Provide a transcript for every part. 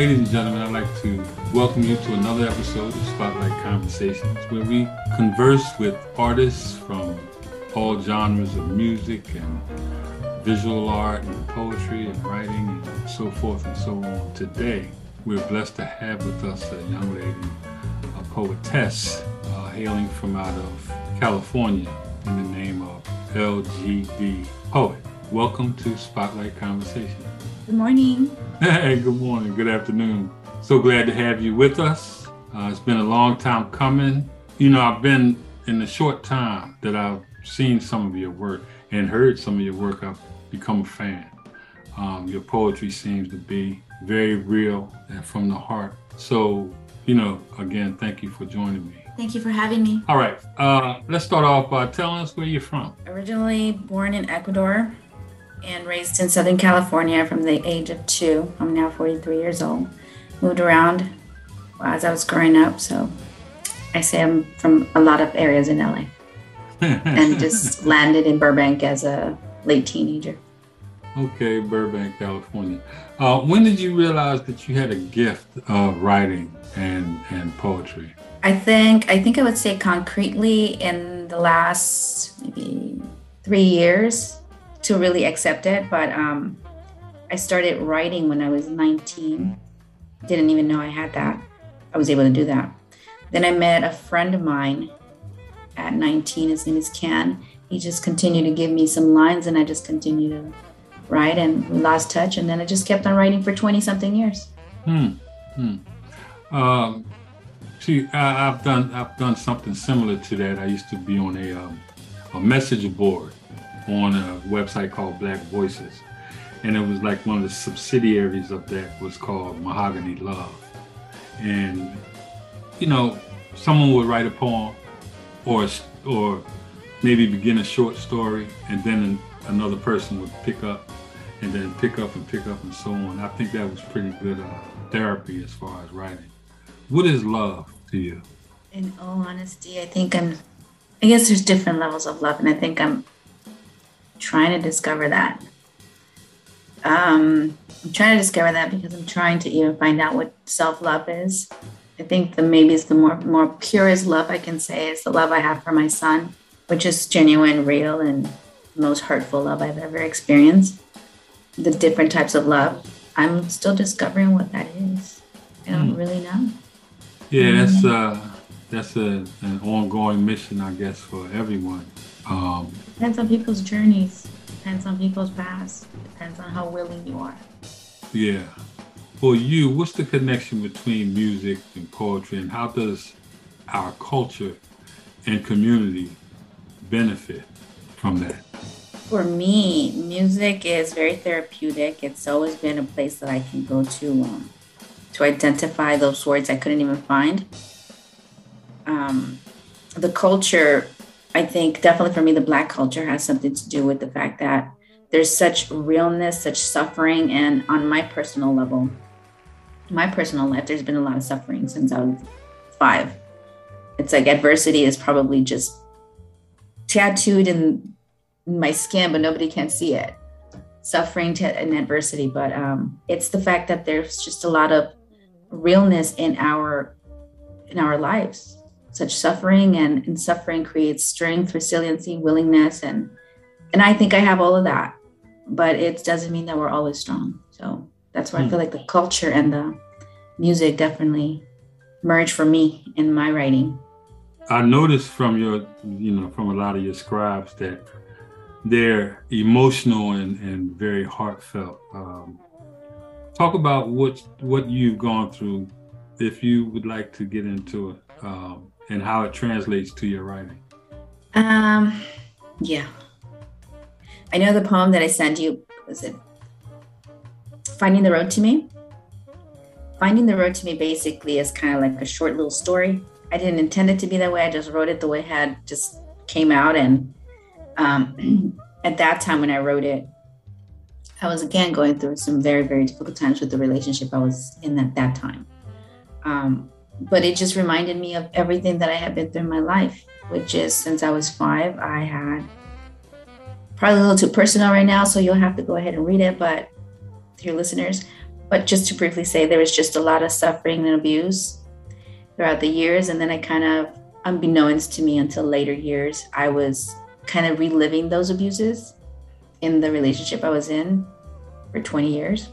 Ladies and gentlemen, I'd like to welcome you to another episode of Spotlight Conversations, where we converse with artists from all genres of music and visual art and poetry and writing and so forth and so on. Today, we're blessed to have with us a young lady, a poetess, hailing from out of California in the name of LGD Poet. Welcome to Spotlight Conversations. Good morning. Hey, good morning, good afternoon. So glad to have you with us. It's been a long time coming. You know, I've been, in the short time that I've seen some of your work and heard some of your work, I've become a fan. Your poetry seems to be very real and from the heart. So, you know, again, thank you for joining me. Thank you for having me. All right, let's start off by telling us where you're from. Originally born in Ecuador and raised in Southern California from the age of 2. I'm now 43 years old. Moved around as I was growing up, so I say I'm from a lot of areas in LA. And just landed in Burbank as a late teenager. Okay, Burbank, California. When did you realize that you had a gift of writing and poetry? I think I would say concretely in the last maybe 3 years to really accept it, but I started writing when I was 19. Didn't even know I had that. I was able to do that. Then I met a friend of mine at 19, his name is Ken. He just continued to give me some lines and I just continued to write and we lost touch. And then I just kept on writing for 20 something years. See, I've done something similar to that. I used to be on a message board on a website called Black Voices, and it was like one of the subsidiaries of that was called Mahogany Love. And you know, someone would write a poem or maybe begin a short story, and then another person would pick up and then pick up and so on. I think that was pretty good therapy as far as writing. What is love to you? In all honesty, I guess there's different levels of love, and I think I'm trying to discover that. I'm trying to discover that because I'm trying to even find out what self-love is. I think that maybe it's the more purest love I can say is the love I have for my son, which is genuine, real, and the most hurtful love I've ever experienced. The different types of love, I'm still discovering what that is. I don't really know. Yeah, that's an ongoing mission, I guess, for everyone. Depends on people's journeys, depends on people's past, depends on how willing you are. Yeah. For you, what's the connection between music and poetry, and how does our culture and community benefit from that? For me, music is very therapeutic. It's always been a place that I can go to identify those words I couldn't even find. The culture, I think definitely for me, the Black culture has something to do with the fact that there's such realness, such suffering. And on my personal level, my personal life, there's been a lot of suffering since I was 5. It's like adversity is probably just tattooed in my skin, but nobody can see it. Suffering and adversity. But it's the fact that there's just a lot of realness in our lives. Such suffering, and suffering creates strength, resiliency, willingness, and I think I have all of that, but it doesn't mean that we're always strong. So that's why I feel like the culture and the music definitely merge for me in my writing. I noticed from your, from a lot of your scribes that they're emotional and very heartfelt. Talk about what you've gone through, if you would like to get into it. And how it translates to your writing. Yeah. I know the poem that I sent you, was it Finding the Road to Me? Finding the Road to Me basically is kind of like a short little story. I didn't intend it to be that way. I just wrote it the way it had just came out. And at that time when I wrote it, I was again going through some very, very difficult times with the relationship I was in at that time. But it just reminded me of everything that I had been through in my life, which is since I was 5, I had probably a little too personal right now, so you'll have to go ahead and read it, but to your listeners, But just to briefly say, there was just a lot of suffering and abuse throughout the years. And then I kind of, unbeknownst to me until later years, I was kind of reliving those abuses in the relationship I was in for 20 years.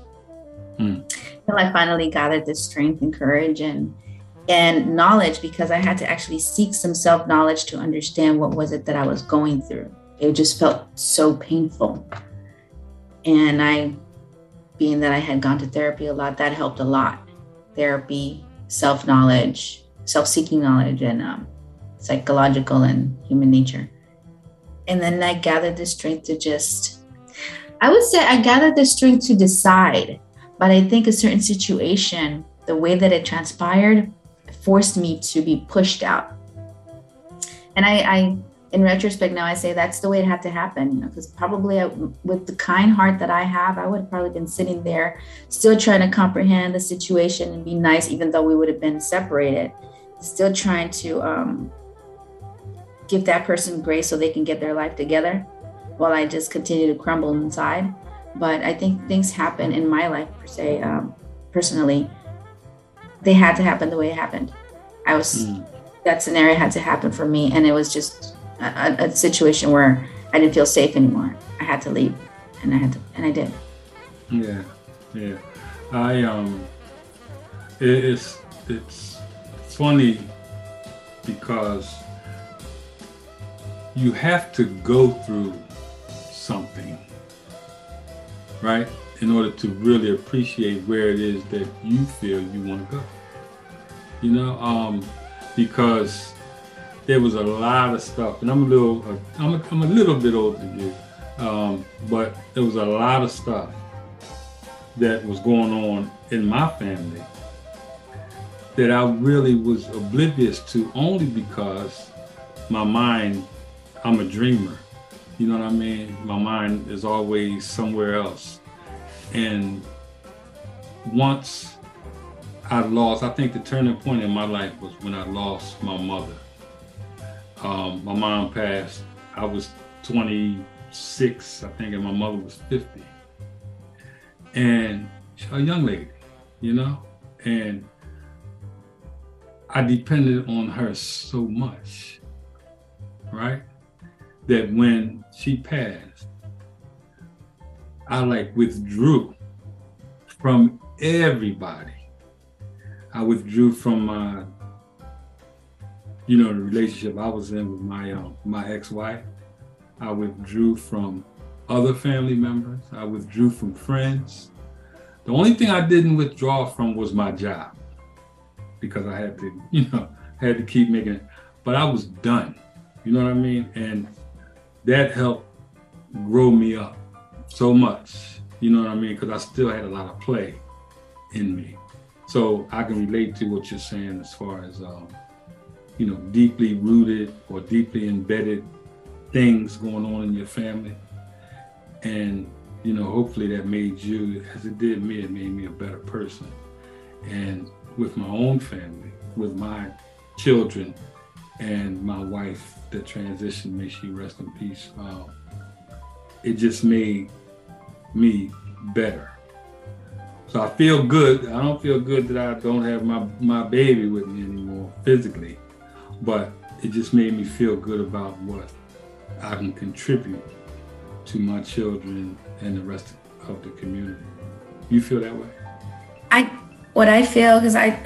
Until I finally gathered this strength and courage and knowledge, because I had to actually seek some self-knowledge to understand what was it that I was going through. It just felt so painful. And I, being that I had gone to therapy a lot, that helped a lot. Therapy, self-knowledge, self-seeking knowledge, and psychological and human nature. And then I gathered the strength to just, I would say I gathered the strength to decide. But I think a certain situation, the way that it transpired, forced me to be pushed out. And I in retrospect, now I say that's the way it had to happen, you know, because probably with the kind heart that I have, I would have probably been sitting there still trying to comprehend the situation and be nice, even though we would have been separated, still trying to give that person grace so they can get their life together while I just continue to crumble inside. But I think things happen in my life, per se, personally. They had to happen the way it happened. I was, that scenario had to happen for me. And it was just a situation where I didn't feel safe anymore. I had to leave, and I did. Yeah. It's funny because you have to go through something, right, in order to really appreciate where it is that you feel you want to go, you know, because there was a lot of stuff, and I'm a little bit older than you, but there was a lot of stuff that was going on in my family that I really was oblivious to, only because my mind, I'm a dreamer. You know what I mean? My mind is always somewhere else. And once I think the turning point in my life was when I lost my mother. My mom passed, I was 26, I think, and my mother was 50. And she's a young lady, you know? And I depended on her so much, right? That when she passed, I withdrew from everybody. I withdrew from my, the relationship I was in with my ex-wife. I withdrew from other family members. I withdrew from friends. The only thing I didn't withdraw from was my job, because I had to, keep making it. But I was done, you know what I mean? And that helped grow me up so much, you know what I mean? Because I still had a lot of play in me. So I can relate to what you're saying as far as, deeply rooted or deeply embedded things going on in your family. And, hopefully that made you, as it did me, it made me a better person. And with my own family, with my children, and my wife that transitioned, may she rest in peace. It just made me better. So I feel good. I don't feel good that I don't have my baby with me anymore physically, but it just made me feel good about what I can contribute to my children and the rest of the community. You feel that way? What I feel, because my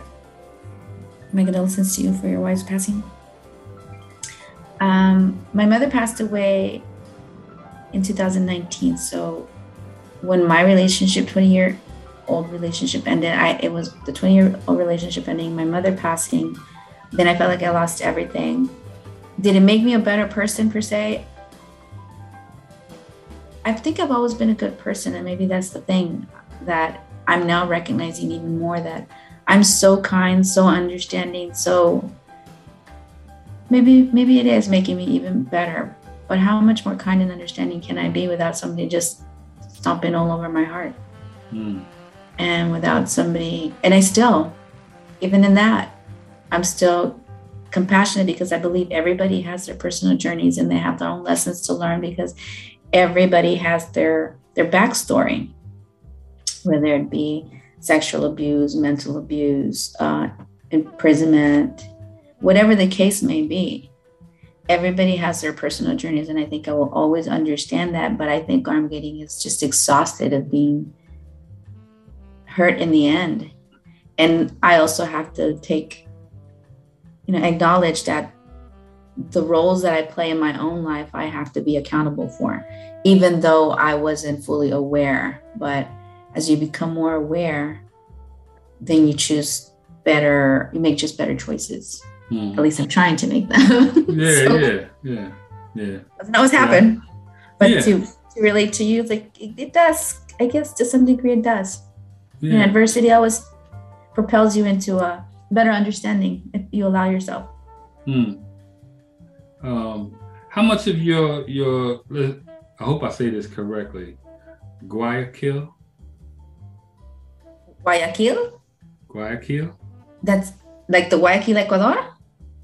condolences to you for your wife's passing. My mother passed away in 2019. So when my relationship, 20-year-old relationship ended, it was the 20-year-old relationship ending, my mother passing, then I felt like I lost everything. Did it make me a better person, per se? I think I've always been a good person, and maybe that's the thing that I'm now recognizing even more, that I'm so kind, so understanding, so maybe it is making me even better. But how much more kind and understanding can I be without somebody just stomping all over my heart? And without somebody, and I still, even in that, I'm still compassionate, because I believe everybody has their personal journeys and they have their own lessons to learn, because everybody has their backstory, whether it be sexual abuse, mental abuse, imprisonment, whatever the case may be. Everybody has their personal journeys, and I think I will always understand that. But I think I'm getting is just exhausted of being hurt in the end. And I also have to take, acknowledge that the roles that I play in my own life, I have to be accountable for, even though I wasn't fully aware. But as you become more aware, then you make just better choices. At least I'm trying to make them. Yeah. Doesn't always happen. But to relate to you, like it does, I guess to some degree it does. Yeah. And adversity always propels you into a better understanding if you allow yourself. How much of your, I hope I say this correctly, Guayaquil? That's like the Guayaquil, Ecuador?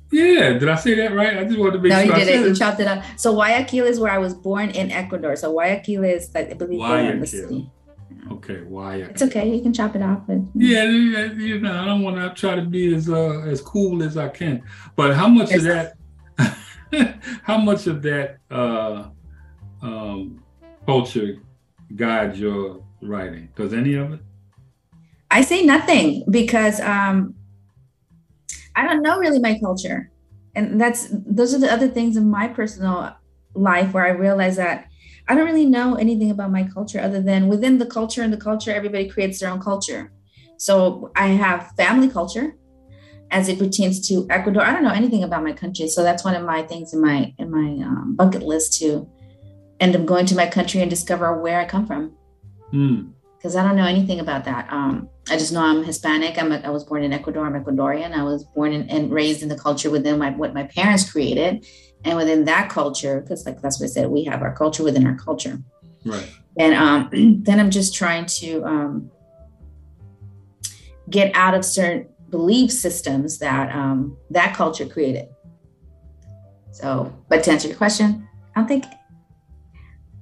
Yeah, did I say that right? I just wanted to make sure. No, you did it. You chopped it up. So Guayaquil is where I was born in Ecuador. So Guayaquil is, I believe, the city. Okay, Guayaquil. It's okay. You can chop it off. But... yeah, I don't want to try to be as cool as I can. But how much of that? How much of that culture guides your writing? Does any of it? I say nothing because. I don't know really my culture. And those are the other things in my personal life where I realized that I don't really know anything about my culture other than within the culture, and the culture, everybody creates their own culture. So I have family culture as it pertains to Ecuador. I don't know anything about my country. So that's one of my things in my bucket list, to end up going to my country and discover where I come from. Because I don't know anything about that. I just know I'm Hispanic. I was born in Ecuador. I'm Ecuadorian. I was born and raised in the culture within what my parents created, and within that culture, because like that's what I said, we have our culture within our culture. Right. And then I'm just trying to get out of certain belief systems that that culture created. So, but to answer your question, I don't think.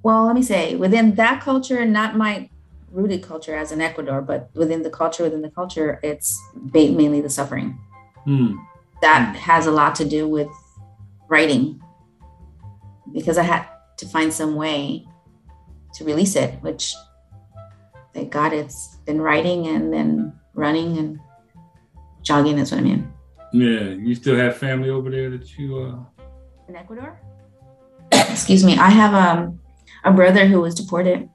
Well, let me say within that culture, not my rooted culture as in Ecuador, but within the culture, it's mainly the suffering. That has a lot to do with writing, because I had to find some way to release it, which thank God it's been writing and then running and jogging. That's what I mean. Yeah. You still have family over there that you... in Ecuador? Excuse me. I have a brother who was deported.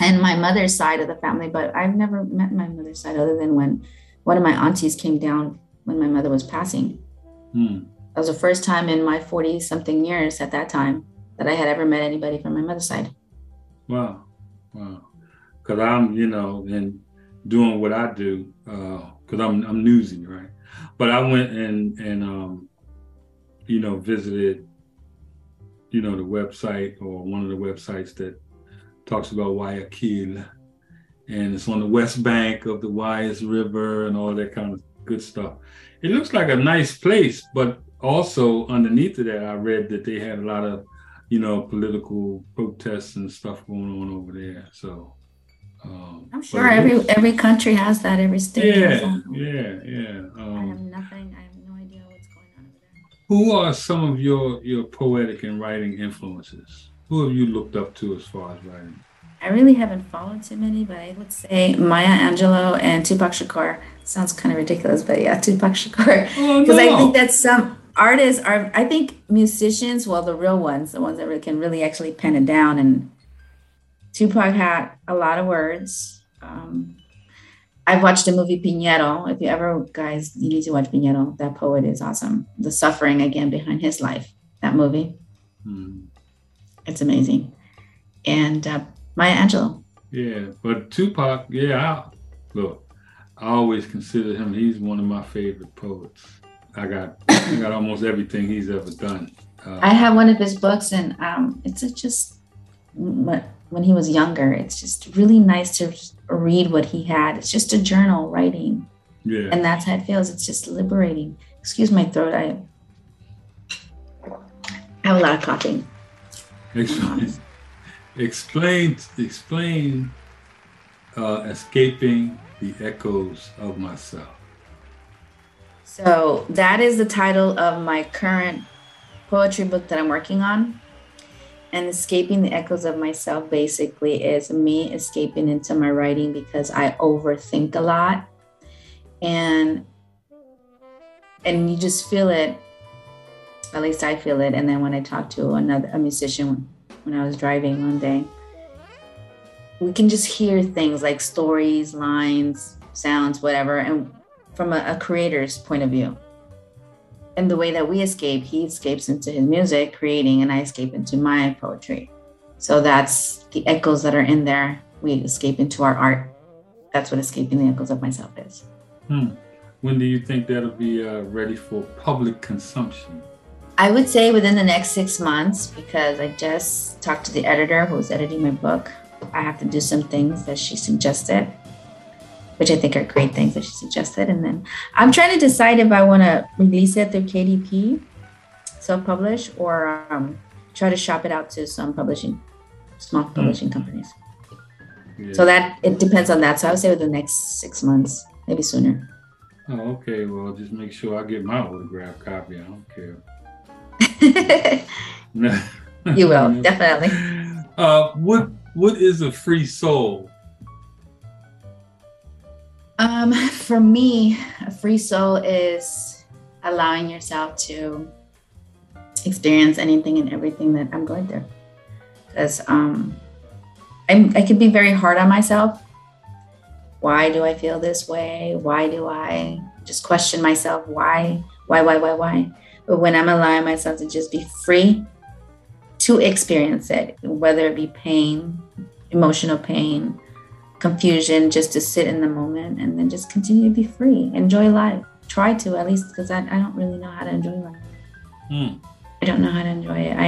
And my mother's side of the family, but I've never met my mother's side other than when one of my aunties came down when my mother was passing. That was the first time in my 40-something years at that time that I had ever met anybody from my mother's side. Wow. Because I'm, and doing what I do, because I'm newsy, right? But I went and visited, the website or one of the websites that talks about Guayaquil, and it's on the west bank of the Guayas River and all that kind of good stuff. It looks like a nice place, but also underneath of that, I read that they had a lot of, political protests and stuff going on over there. So I'm sure every country has that, every state. Yeah. I have no idea what's going on over there. Who are some of your poetic and writing influences? Who have you looked up to as far as writing? I really haven't followed too many, but I would say Maya Angelou and Tupac Shakur. Sounds kind of ridiculous, but yeah, Tupac Shakur. Because I think that some artists are, I think musicians, well, the real ones, the ones that really can really actually pen it down. And Tupac had a lot of words. I've watched the movie Piñero. If you ever, guys, you need to watch Piñero. That poet is awesome. The suffering, again, behind his life, that movie. It's amazing. And Maya Angelou. Yeah, but Tupac, I always consider him, he's one of my favorite poets. I got almost everything he's ever done. I have one of his books, and it's just, when he was younger, it's just really nice to read what he had. It's just a journal writing. Yeah. And that's how it feels. It's just liberating. Excuse my throat. I have a lot of coughing. Explain Escaping the Echoes of Myself. So that is the title of my current poetry book that I'm working on. And Escaping the Echoes of Myself basically is me escaping into my writing because I overthink a lot. And you just feel it, at least I feel it. And then when I talked to a musician when I was driving one day, we can just hear things like stories, lines, sounds, whatever, and from a creator's point of view. And the way that we escape, he escapes into his music, creating, and I escape into my poetry. So that's the echoes that are in there. We escape into our art. That's what Escaping the Echoes of Myself is. When do you think that'll be ready for public consumption? I would say within the next 6 months, because I just talked to the editor who was editing my book. I have to do some things that she suggested, which I think are great things that she suggested. And then I'm trying to decide if I want to release it through KDP, self-publish, or try to shop it out to some publishing, small publishing companies. Yeah. So that, it depends on that. So I would say within the next 6 months, maybe sooner. Oh, okay. Well, just make sure I get my autograph copy. I don't care. You will, definitely. What is a free soul? For me, a free soul is allowing yourself to experience anything and everything that I'm going through. Because I can be very hard on myself. Why do I feel this way? Why do I just question myself? Why? But when I'm allowing myself to just be free to experience it, whether it be pain, emotional pain, confusion, just to sit in the moment and then just continue to be free, enjoy life. Try to, at least, because I don't really know how to enjoy life. I don't know how to enjoy it.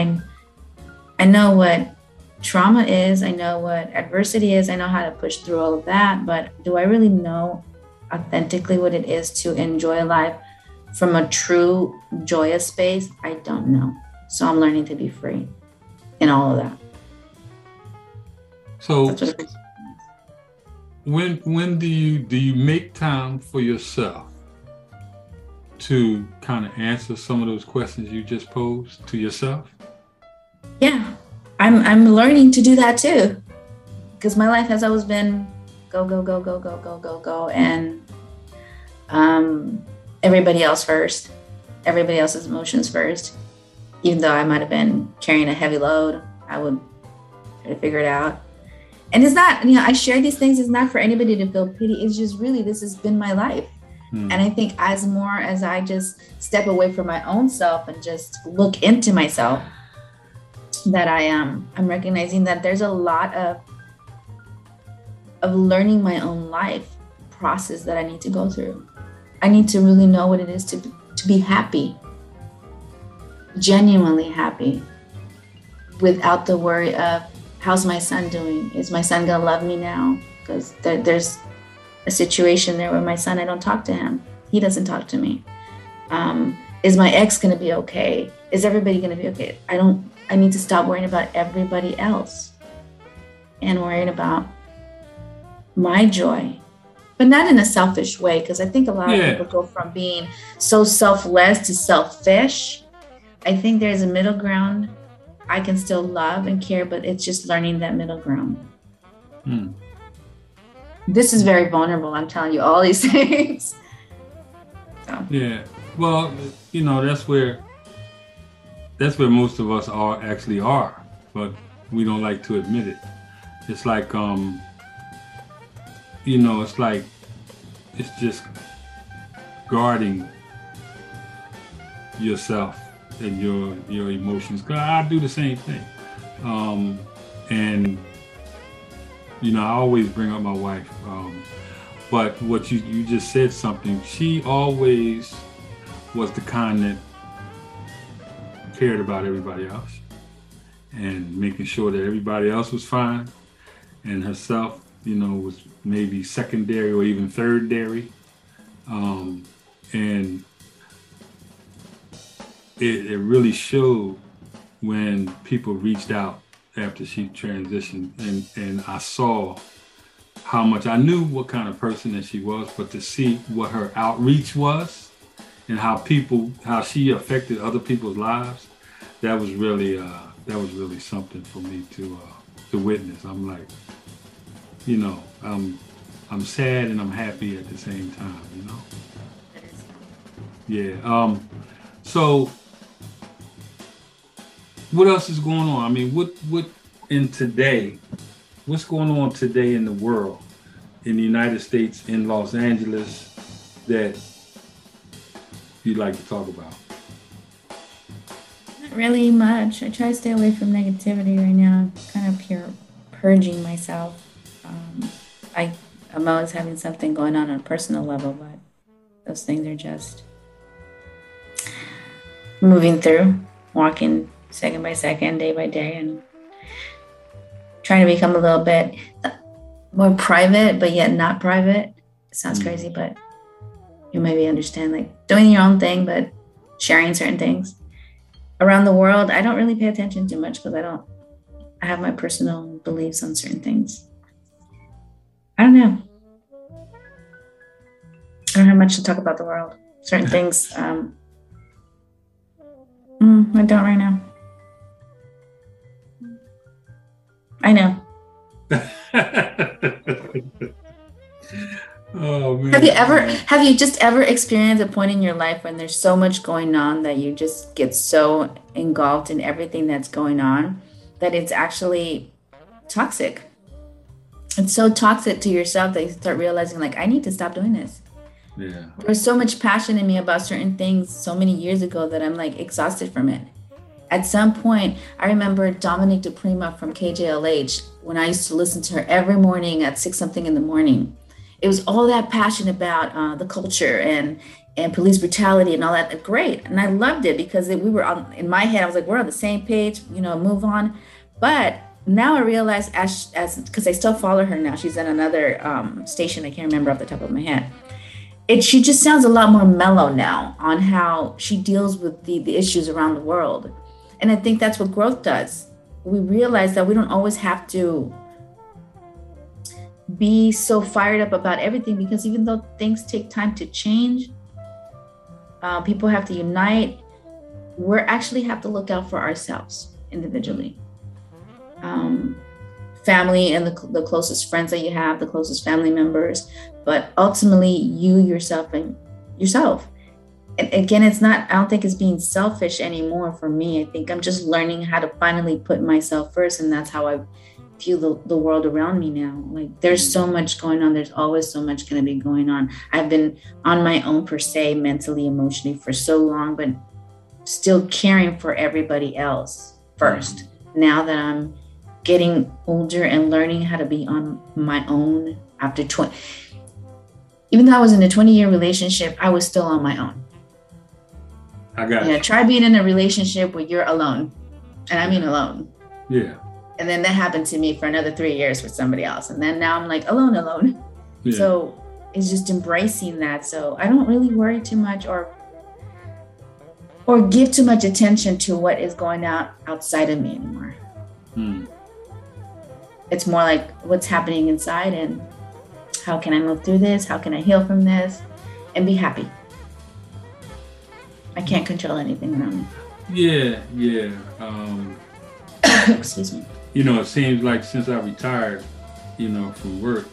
I know what trauma is. I know what adversity is. I know how to push through all of that. But do I really know authentically what it is to enjoy life from a true joyous space? I don't know. So I'm learning to be free in all of that. So when do you make time for yourself to kind of answer some of those questions you just posed to yourself? Yeah, I'm learning to do that too, because my life has always been go, and everybody else first, everybody else's emotions first. Even though I might have been carrying a heavy load, I would try to figure it out. And it's not, I share these things, it's not for anybody to feel pity. It's just really, this has been my life. And I think as more as I just step away from my own self and just look into myself, that I am, I'm recognizing that there's a lot of learning my own life process that I need to go through. I need to really know what it is to be happy, genuinely happy, without the worry of, how's my son doing? Is my son gonna love me now? Because there's a situation there where my son, I don't talk to him. He doesn't talk to me. Is my ex gonna be okay? Is everybody gonna be okay? I need to stop worrying about everybody else and worrying about my joy, but not in a selfish way. Because I think a lot of people go from being so selfless to selfish. I think there's a middle ground. I can still love and care, but it's just learning that middle ground. This is very vulnerable. I'm telling you all these things. So. Yeah. Well, that's where most of us are, but we don't like to admit it. It's like, it's just guarding yourself and your emotions. Cause I do the same thing, and I always bring up my wife. But what you just said something. She always was the kind that cared about everybody else and making sure that everybody else was fine, and herself, was maybe secondary or even thirdary, and. It really showed when people reached out after she transitioned, and I saw how much I knew what kind of person that she was, but to see what her outreach was and how she affected other people's lives, that was really something for me to witness. I'm like, you know, I'm sad and I'm happy at the same time, you know? Yeah. So what else is going on? I mean, what's going on today in the world, in the United States, in Los Angeles, that you'd like to talk about? Not really much. I try to stay away from negativity right now. I'm kind of purging myself. I'm always having something going on a personal level, but those things are just moving through, walking second by second, day by day, and trying to become a little bit more private, but yet not private. It sounds crazy, but you maybe understand, like doing your own thing, but sharing certain things. Around the world, I don't really pay attention too much because I have my personal beliefs on certain things. I don't know. I don't have much to talk about the world. Certain things, I don't right now. I know. Oh, man. Have you just ever experienced a point in your life when there's so much going on that you just get so engulfed in everything that's going on that it's actually toxic? It's so toxic to yourself that you start realizing, like, I need to stop doing this. Yeah. There was so much passion in me about certain things so many years ago that I'm, like, exhausted from it. At some point, I remember Dominique DiPrima from KJLH, when I used to listen to her every morning at 6-something in the morning. It was all that passion about the culture and police brutality and all that. Great. And I loved it because we were on, in my head, I was like, we're on the same page, you know, move on. But now I realize, as because I still follow her now, she's at another station, I can't remember off the top of my head. She just sounds a lot more mellow now on how she deals with the issues around the world. And I think that's what growth does. We realize that we don't always have to be so fired up about everything, because even though things take time to change, people have to unite, we actually have to look out for ourselves individually. Family and the closest friends that you have, the closest family members, but ultimately you yourself and yourself. And again, I don't think it's being selfish anymore for me. I think I'm just learning how to finally put myself first. And that's how I view the world around me now. Like, there's so much going on. There's always so much going to be going on. I've been on my own per se, mentally, emotionally for so long, but still caring for everybody else first. Now that I'm getting older and learning how to be on my own after 20, even though I was in a 20-year relationship, I was still on my own. I got it. Try being in a relationship where you're alone. And I mean alone. Yeah. And then that happened to me for another 3 years with somebody else. And then now I'm like alone. Yeah. So it's just embracing that. So I don't really worry too much or give too much attention to what is going on outside of me anymore. It's more like what's happening inside and how can I move through this? How can I heal from this and be happy? I can't control anything around me. Yeah. Excuse me. You know, it seems like since I retired, you know, from work,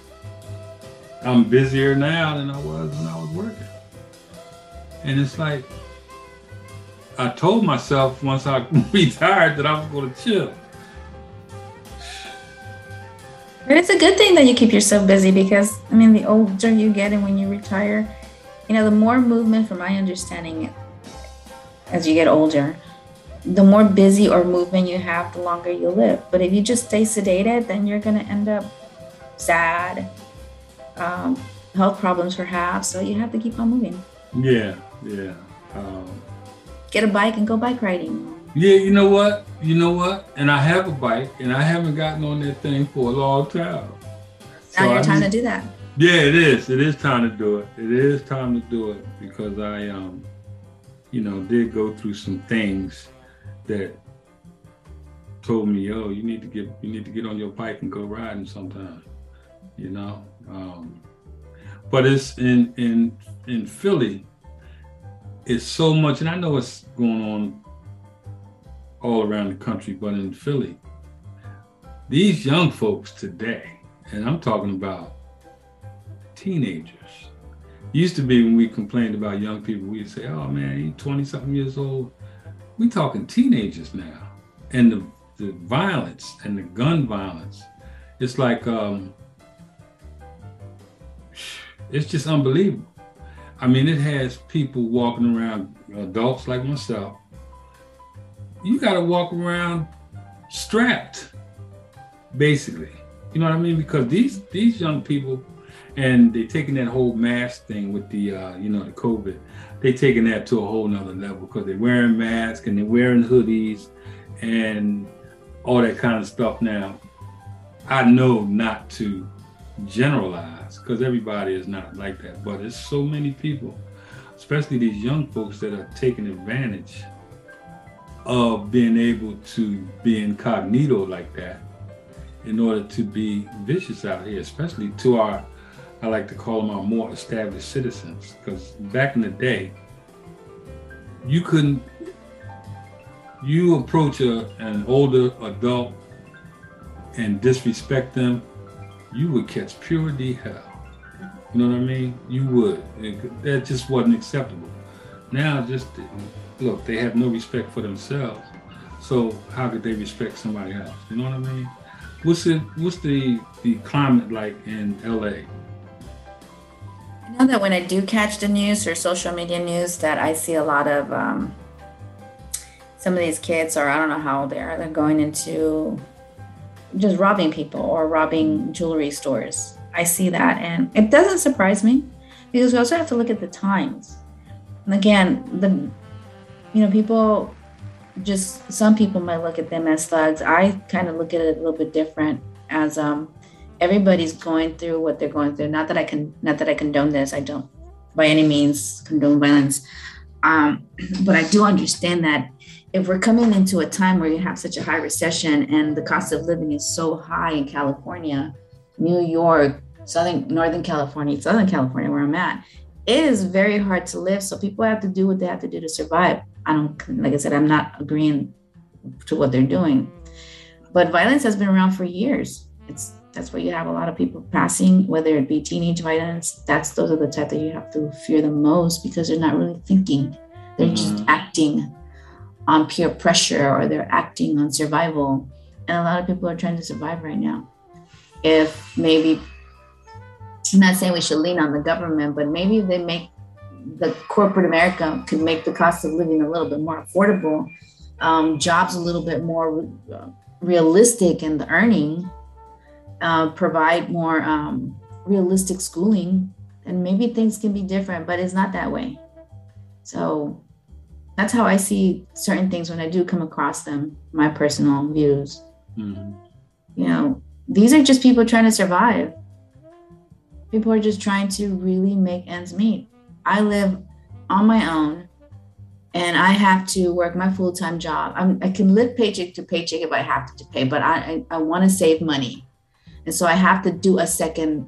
I'm busier now than I was when I was working. And it's like, I told myself once I retired that I was going to chill. But it's a good thing that you keep yourself busy because, I mean, the older you get and when you retire, you know, the more movement, from my understanding, as you get older, the more busy or movement you have, the longer you live. But if you just stay sedated, then you're going to end up sad, health problems perhaps. So you have to keep on moving. Yeah. Get a bike and go bike riding. Yeah, you know what? And I have a bike and I haven't gotten on that thing for a long time. It's not your time to do that. Yeah, it is. It is time to do it. Because I, you know, did go through some things that told me, you need to get on your bike and go riding sometime. you know. But it's in Philly, it's so much, and I know it's going on all around the country, but in Philly, these young folks today, and I'm talking about teenagers. Used to be when we complained about young people, we'd say, oh man, he's 20 something years old. We talking teenagers now. And the violence and the gun violence, it's like, it's just unbelievable. I mean, it has people walking around, adults like myself. You gotta walk around strapped, basically. You know what I mean? Because these young people, and they're taking that whole mask thing with the, you know, the COVID. They're taking that to a whole nother level because they're wearing masks and they're wearing hoodies and all that kind of stuff. Now, I know not to generalize because everybody is not like that, but it's so many people, especially these young folks, that are taking advantage of being able to be incognito like that in order to be vicious out here, especially to our, I like to call them our more established citizens, because back in the day, you approach an older adult and disrespect them, you would catch purity hell. You know what I mean? You would. That just wasn't acceptable. Now, just look, they have no respect for themselves. So how could they respect somebody else? You know what I mean? What's the climate like in LA? I know that when I do catch the news or social media news, that I see a lot of some of these kids, or I don't know how old they are, they're going into just robbing people or robbing jewelry stores. I see that, and it doesn't surprise me because we also have to look at the times. And again, people. Just some people might look at them as thugs. I kind of look at it a little bit different, as everybody's going through what they're going through. Not that I condone this. I don't by any means condone violence. But I do understand that if we're coming into a time where you have such a high recession and the cost of living is so high in California, New York, Southern California, where I'm at, it is very hard to live. So people have to do what they have to do to survive. Like I said, I'm not agreeing to what they're doing, but violence has been around for years. That's where you have a lot of people passing, whether it be teenage violence. Those are the type that you have to fear the most because they're not really thinking. They're just acting on peer pressure, or they're acting on survival. And a lot of people are trying to survive right now. I'm not saying we should lean on the government, but maybe the corporate America could make the cost of living a little bit more affordable, jobs a little bit more realistic in the earning, provide more realistic schooling, and maybe things can be different, but it's not that way. So that's how I see certain things when I do come across them, my personal views. Mm-hmm. You know, these are just people trying to survive. People are just trying to really make ends meet. I live on my own and I have to work my full-time job. I can live paycheck to paycheck if I have to pay, but I want to save money. And so I have to do a second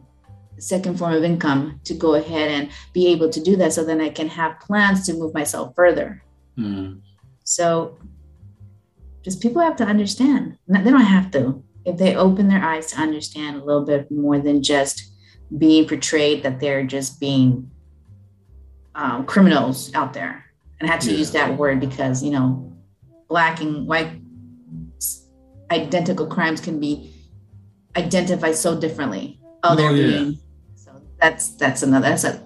form of income to go ahead and be able to do that, so then I can have plans to move myself further. Mm. So just people have to understand. They don't have to. If they open their eyes to understand a little bit more than just being portrayed that they're just being criminals out there. And I have to use that word because, you know, black and white identical crimes can be identified so differently. Being, so that's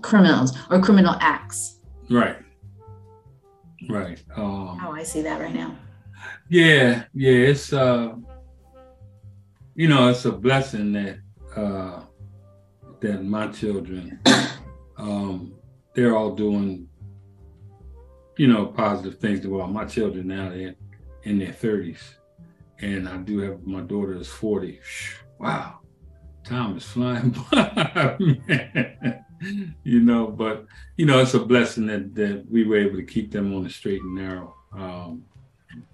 criminals or criminal acts. Right. How I see that right now. Yeah. It's, it's a blessing that, that my children, they're all doing, positive things. Well, my children now, they're in their 30s. And I do have, my daughter is 40. Wow, time is flying by, man. But, it's a blessing that we were able to keep them on the straight and narrow. That's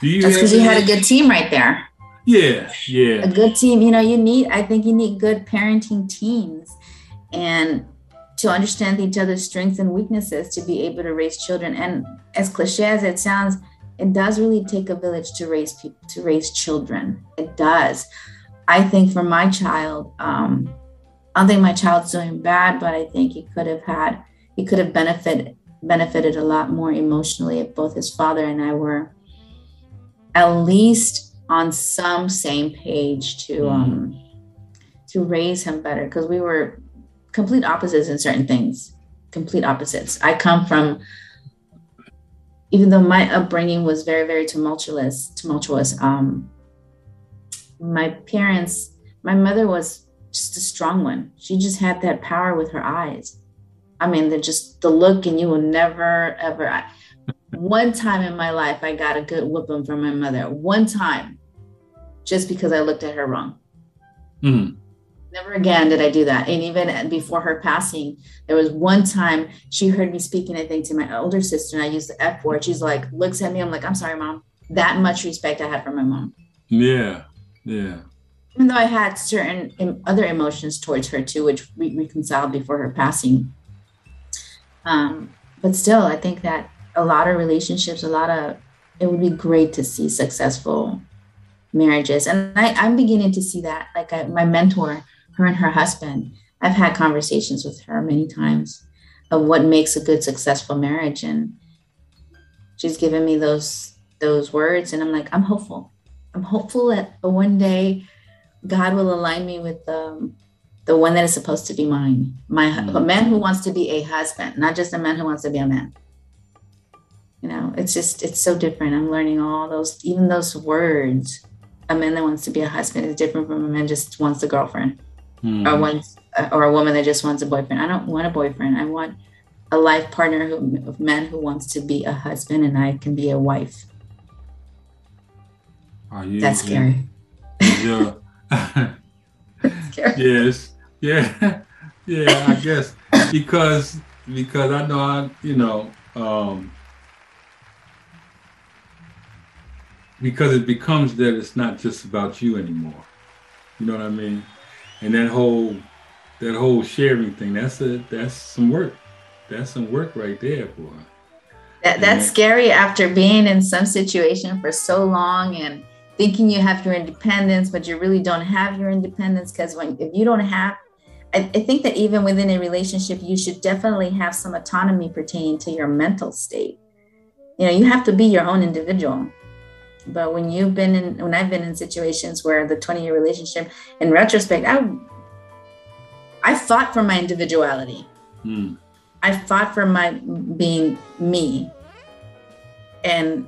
because you had a good team right there. Yeah. A good team, I think you need good parenting teams, and to understand each other's strengths and weaknesses to be able to raise children. And as cliche as it sounds, it does really take a village to raise people, to raise children. It does. I think for my child, I don't think my child's doing bad, but I think he could have benefited a lot more emotionally if both his father and I were at least on some same page to raise him better, because we were complete opposites in certain things. Complete opposites. I come from, even though my upbringing was very, very tumultuous. My parents, my mother was just a strong one. She just had that power with her eyes. I mean, they're just the look, and you will never, ever. One time in my life, I got a good whooping from my mother. One time, just because I looked at her wrong. Mm. Never again did I do that. And even before her passing, there was one time she heard me speaking, I think, to my older sister, and I used the F word. She's like, looks at me. I'm like, I'm sorry, Mom. That much respect I had for my mom. Yeah. Even though I had certain other emotions towards her too, which we reconciled before her passing. But still, I think that a lot of relationships, it would be great to see successful marriages. And I'm beginning to see that, like my mentor, her and her husband, I've had conversations with her many times of what makes a good, successful marriage. And she's given me those words. And I'm like, I'm hopeful that one day God will align me with the one that is supposed to be mine. A man who wants to be a husband, not just a man who wants to be a man. It's so different. I'm learning all those, even those words. A man that wants to be a husband is different from a man just wants a girlfriend, or a woman that just wants a boyfriend. I don't want a boyfriend. I want a life partner of men who wants to be a husband, and I can be a wife. That's scary. Yeah. Yes. Yeah. Yeah. I guess because I know because it becomes that it's not just about you anymore. You know what I mean? And that whole sharing thing, that's some work right there, boy. That's scary after being in some situation for so long and thinking you have your independence, but you really don't have your independence, because if you don't have, I think that even within a relationship, you should definitely have some autonomy pertaining to your mental state. You have to be your own individual. But when I've been in situations where the 20-year relationship, in retrospect, I fought for my individuality. Mm. I fought for my being me. And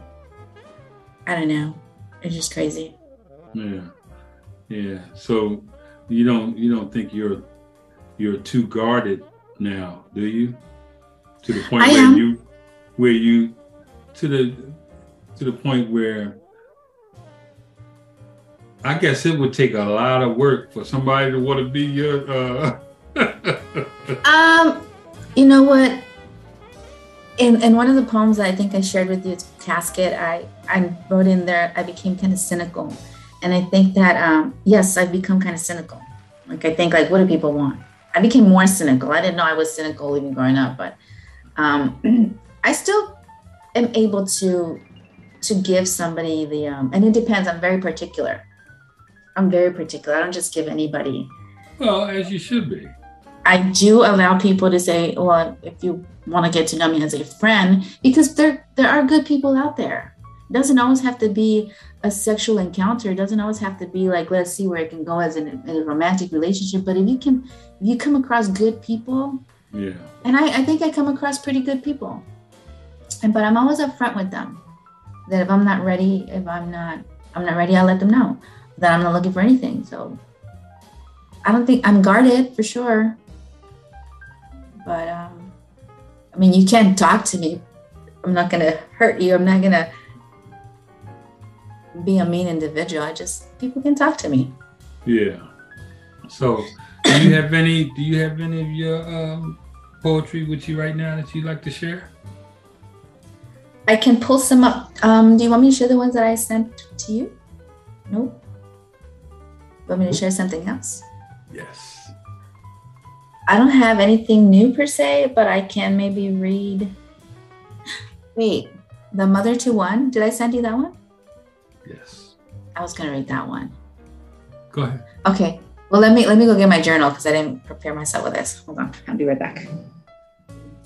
I don't know, it's just crazy. Yeah. So you don't think you're too guarded now, do you? To the point where I guess it would take a lot of work for somebody to want to be your. You know what? In one of the poems that I think I shared with you, it's Casket. I wrote in there, I became kind of cynical, and I think that yes, I've become kind of cynical. Like I think, like, what do people want? I became more cynical. I didn't know I was cynical even growing up, but I still am able to give somebody the and it depends. I'm very particular. I don't just give anybody. Well, as you should be. I do allow people to say, well, if you want to get to know me as a friend, because there are good people out there. It doesn't always have to be a sexual encounter. It doesn't always have to be like, let's see where it can go as in a romantic relationship. But if you come across good people, yeah. And I think I come across pretty good people, but I'm always upfront with them. That if I'm not ready, I'll let them know that I'm not looking for anything. So I don't think I'm guarded for sure. But you can talk to me. I'm not going to hurt you. I'm not going to be a mean individual. People can talk to me. Yeah. So do you have any of your poetry with you right now that you'd like to share? I can pull some up. Do you want me to share the ones that I sent to you? Nope. Want me to share something else? Yes. I don't have anything new per se, but I can maybe read. Wait, The Mother to One. Did I send you that one? Yes. I was going to read that one. Go ahead. Okay. Well, let me go get my journal because I didn't prepare myself with this. Hold on. I'll be right back.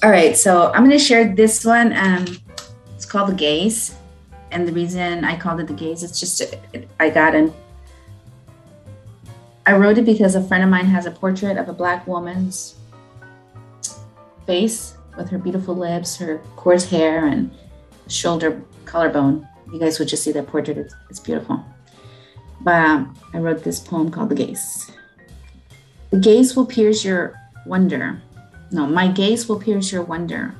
All right. So I'm going to share this one. It's called The Gaze. And the reason I called it The Gaze, it's just I wrote it because a friend of mine has a portrait of a Black woman's face with her beautiful lips, her coarse hair, and shoulder collarbone. You guys would just see that portrait. It's beautiful. But I wrote this poem called The Gaze. The gaze will pierce your wonder. No, my gaze will pierce your wonder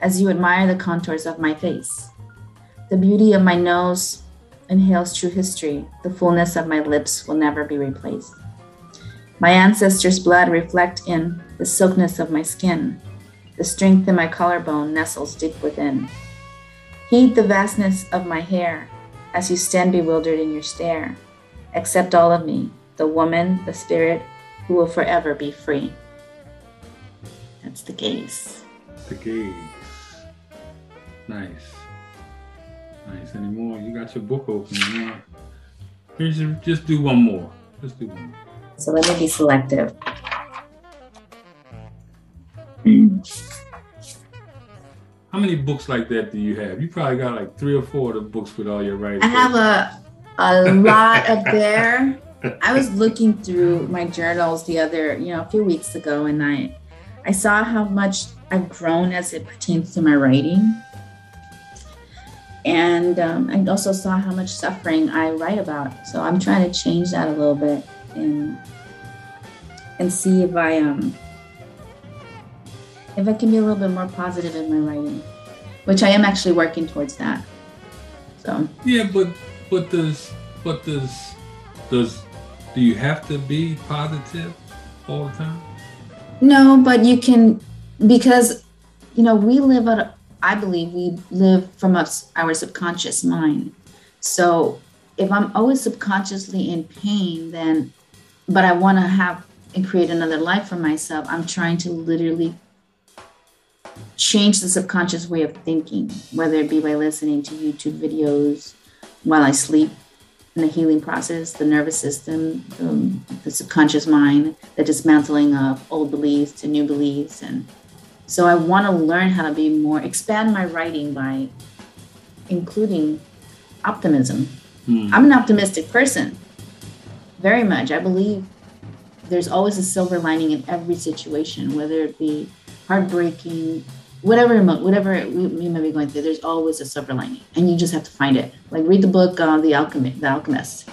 as you admire the contours of my face. The beauty of my nose inhales true history. The fullness of my lips will never be replaced. My ancestors' blood reflect in the silkiness of my skin. The strength in my collarbone nestles deep within. Heed the vastness of my hair as you stand bewildered in your stare. Accept all of me, the woman, the spirit, who will forever be free. That's The Gaze. The Gaze. Nice. Nice. Any more? You got your book open. Just do one more. Just do one more. So let me be selective. How many books like that do you have? You probably got like 3 or 4 of the books with all your writing. I have a lot up there. I was looking through my journals the other, a few weeks ago, and I saw how much I've grown as it pertains to my writing. And I also saw how much suffering I write about. So I'm trying to change that a little bit and see if I can be a little bit more positive in my writing, which I am actually working towards that. So yeah, but do you have to be positive all the time? No, but you can, because I believe we live from our subconscious mind. So if I'm always subconsciously in pain, then, but I want to have and create another life for myself, I'm trying to literally change the subconscious way of thinking, whether it be by listening to YouTube videos while I sleep, in the healing process, the nervous system, the subconscious mind, the dismantling of old beliefs to new beliefs. And so I want to learn how to be more, expand my writing by including optimism. I'm an optimistic person, very much. I believe there's always a silver lining in every situation, whether it be heartbreaking, whatever we may be going through, there's always a silver lining, and you just have to find it. Like, read the book, The Alchemist.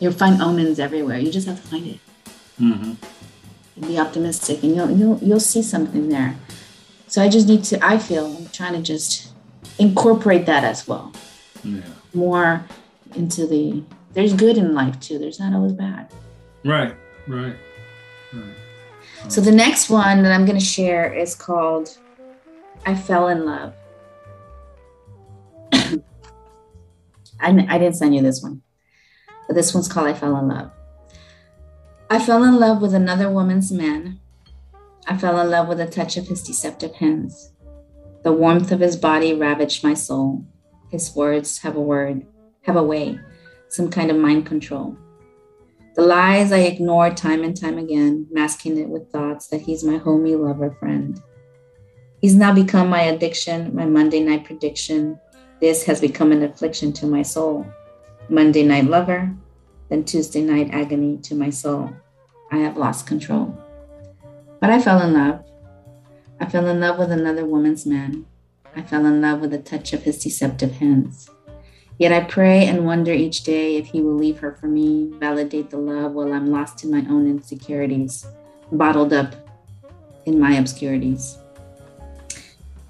You'll find omens everywhere. You just have to find it. Mm-hmm. Be optimistic, and you'll see something there. So I just need to. I feel I'm trying to just incorporate that as well, more into the. There's good in life too. There's not always bad. Right. So the next one that I'm going to share is called "I Fell in Love." I didn't send you this one, but this one's called "I Fell in Love." I fell in love with another woman's man. I fell in love with the touch of his deceptive hands. The warmth of his body ravaged my soul. His words have a way, some kind of mind control. The lies I ignored time and time again, masking it with thoughts that he's my homie, lover, friend. He's now become my addiction, my Monday night prediction. This has become an affliction to my soul. Monday night lover, then Tuesday night agony to my soul. I have lost control. But I fell in love. I fell in love with another woman's man. I fell in love with the touch of his deceptive hands. Yet I pray and wonder each day if he will leave her for me, validate the love while I'm lost in my own insecurities, bottled up in my obscurities.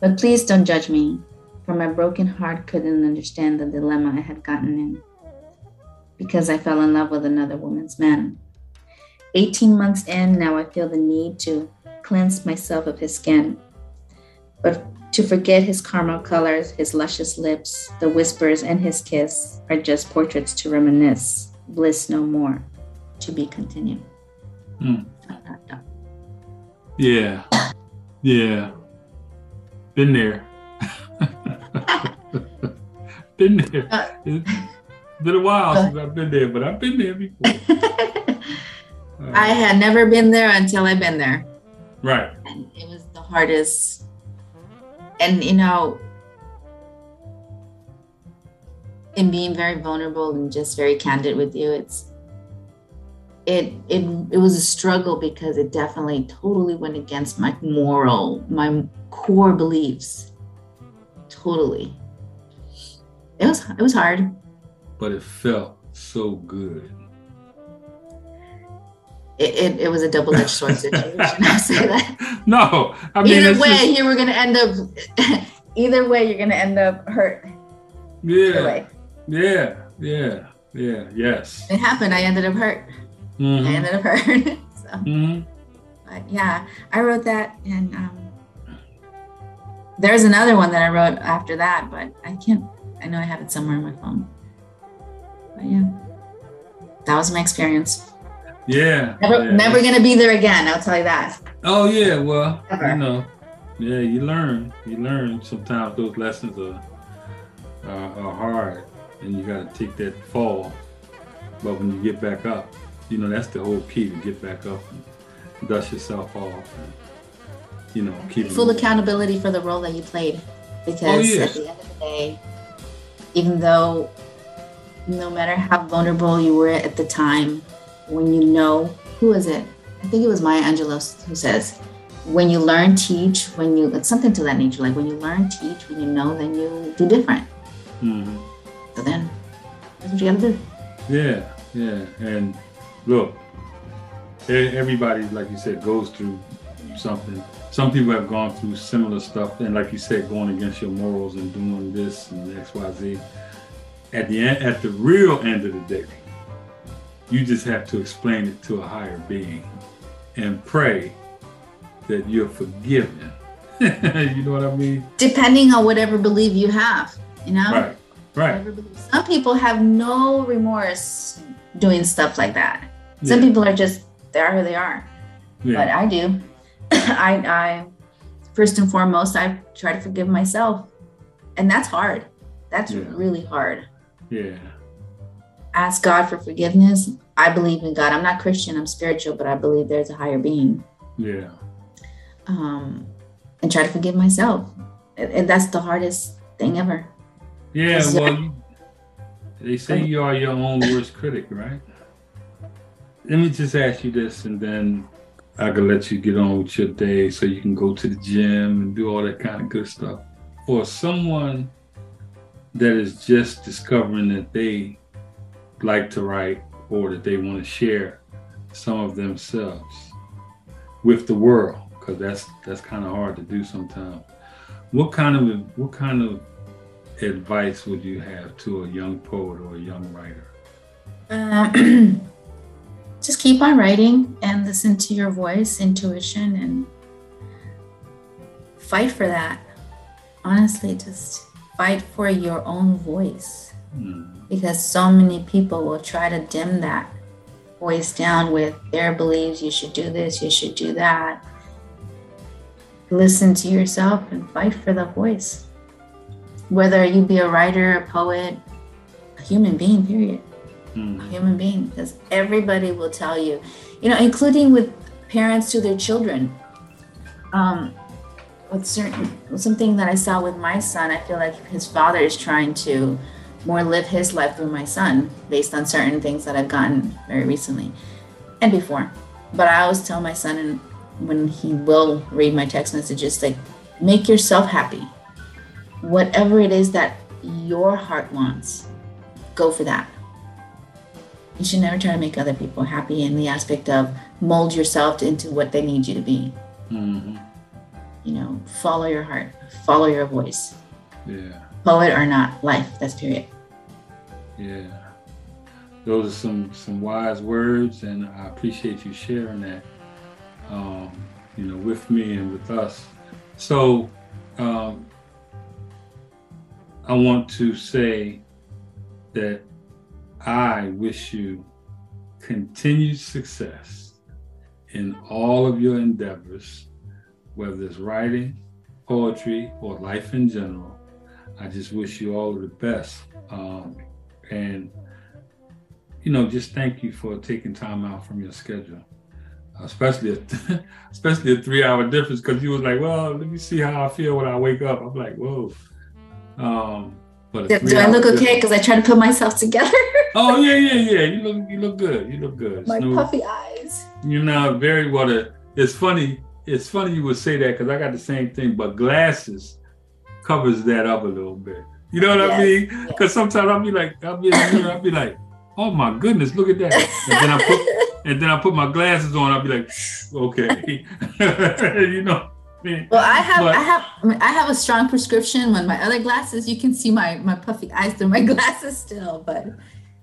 But please don't judge me, for my broken heart couldn't understand the dilemma I had gotten in, because I fell in love with another woman's man. 18 months in, now I feel the need to cleanse myself of his skin, but to forget his caramel colors, his luscious lips, the whispers and his kiss are just portraits to reminisce, bliss no more, to be continued. Mm. Yeah. Yeah. Been there. Been there. It's been a while since I've been there, but I've been there before. I had never been there until I've been there. Right. And it was the hardest. And, you know, in being very vulnerable and just very candid with you, it was a struggle because it definitely totally went against my core beliefs. Totally. It was hard. But it felt so good. It was a double-edged sword situation. I'll say that. No, I mean, either way, you're gonna end up hurt. Yeah. Yeah. Yes. It happened. I ended up hurt. Mm-hmm. So, mm-hmm. But yeah, I wrote that, and there's another one that I wrote after that, but I know I have it somewhere on my phone. But yeah, that was my experience. Yeah. Never gonna be there again, I'll tell you that. Oh yeah, well, never. You know, yeah, you learn sometimes those lessons are hard, and you gotta take that fall. But when you get back up, you know, that's the whole key, to get back up and dust yourself off and, you know, keep full accountability for the role that you played. Because at the end of the day, even though no matter how vulnerable you were at the time, when you know, who is it? I think it was Maya Angelou who says, when you learn, teach, it's something to that nature. Like when you learn, teach, when you know, then you do different. Mm-hmm. So then that's what you gotta do. Yeah. And look, everybody, like you said, goes through something. Some people have gone through similar stuff. And like you said, going against your morals and doing this and X, Y, Z. At the real end of the day, you just have to explain it to a higher being and pray that you're forgiven. You know what I mean? Depending on whatever belief you have, you know? Right. Some people have no remorse doing stuff like that. Some people are just, they are who they are. Yeah. But I do. I first and foremost, I try to forgive myself. And that's hard. That's really hard. Yeah. Ask God for forgiveness. I believe in God. I'm not Christian, I'm spiritual, but I believe there's a higher being. Yeah. And try to forgive myself. And that's the hardest thing ever. Yeah, well, they say you are your own worst critic, right? Let me just ask you this, and then I can let you get on with your day so you can go to the gym and do all that kind of good stuff. For someone that is just discovering that they like to write, or that they want to share some of themselves with the world, because that's kind of hard to do sometimes. What kind of advice would you have to a young poet or a young writer? Just keep on writing and listen to your voice, intuition, and fight for that. Honestly, just fight for your own voice. Because so many people will try to dim that voice down with their beliefs. You should do this, you should do that. Listen to yourself and fight for the voice. Whether you be a writer, a poet, a human being, period. A human being, because everybody will tell you, you know, including with parents to their children. Something that I saw with my son, I feel like his father is trying to more live his life through my son based on certain things that I've gotten very recently and before. But I always tell my son, and when he will read my text messages, like, make yourself happy. Whatever it is that your heart wants, go for that. You should never try to make other people happy in the aspect of mold yourself into what they need you to be. Mm-hmm. You know, follow your heart, follow your voice. Yeah. Poet or not, life, that's period. Yeah. Those are some wise words, and I appreciate you sharing that, you know, with me and with us. So I want to say that I wish you continued success in all of your endeavors, whether it's writing, poetry, or life in general. I just wish you all the best. And, you know, just thank you for taking time out from your schedule, especially a 3-hour difference, because you was like, well, let me see how I feel when I wake up. I'm like, whoa. But do I look okay? Because I try to put myself together. Oh, yeah. You look good. It's my puffy eyes. You're not very well. It's funny you would say that, because I got the same thing, but glasses covers that up a little bit. You know what I mean? Because sometimes I'll be like, oh my goodness, look at that. And then I put my glasses on. I'll be like, okay. You know. Well, I have a strong prescription. When my other glasses, you can see my puffy eyes through my glasses still. But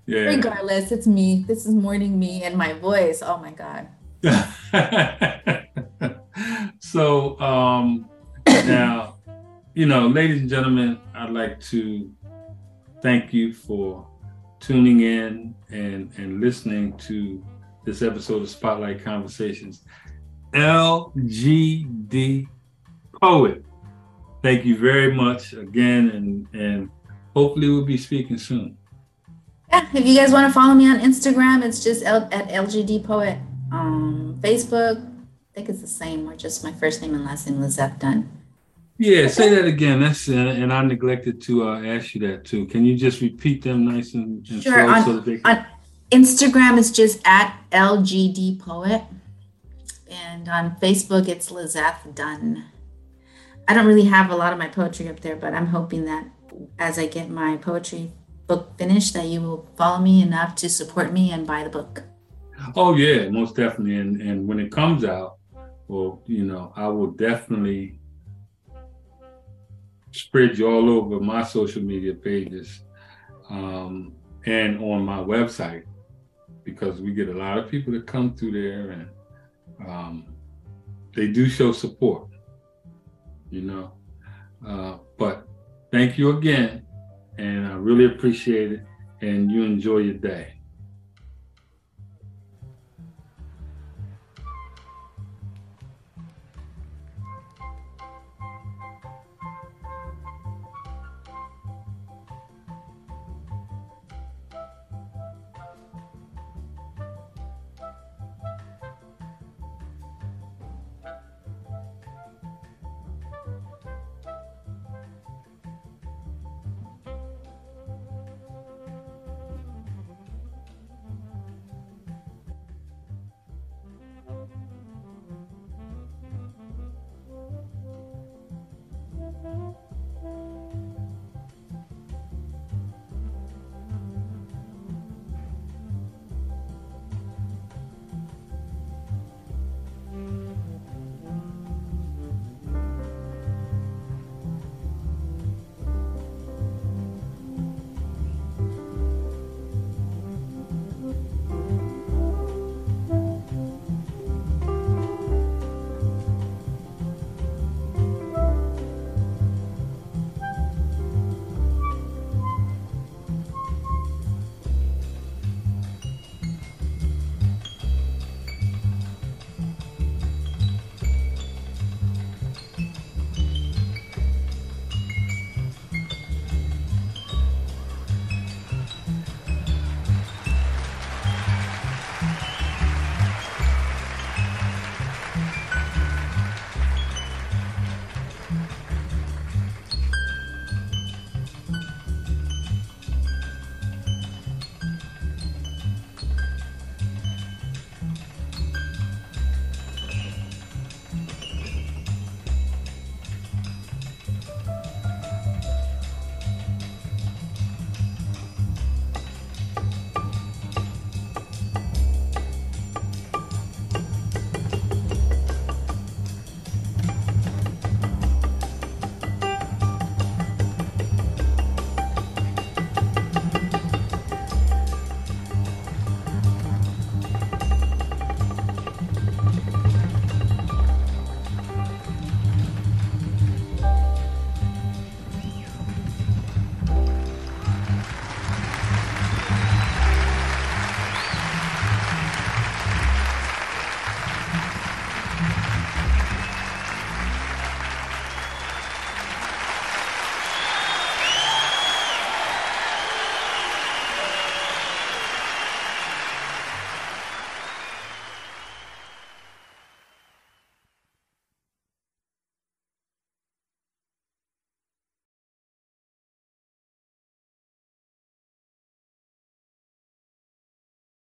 regardless, it's me. This is morning me and my voice. Oh my God. So now, you know, ladies and gentlemen, I'd like to thank you for tuning in and listening to this episode of Spotlight Conversations. LGD Poet. Thank you very much again, and hopefully we'll be speaking soon. Yeah, if you guys want to follow me on Instagram, it's just at LGD Poet. Facebook, I think it's the same, or just my first name and last name, Lizeth Dunn. Yeah, say that again. That's and I neglected to ask you that too. Can you just repeat them nice and sure, slow? So that they can... On Instagram, it's just at LGD Poet. And on Facebook, it's Lizeth Dunn. I don't really have a lot of my poetry up there, but I'm hoping that as I get my poetry book finished, that you will follow me enough to support me and buy the book. Oh, yeah, most definitely. And when it comes out, well, you know, I will definitely spread you all over my social media pages and on my website, because we get a lot of people that come through there and they do show support, you know, but thank you again, and I really appreciate it, and you enjoy your day.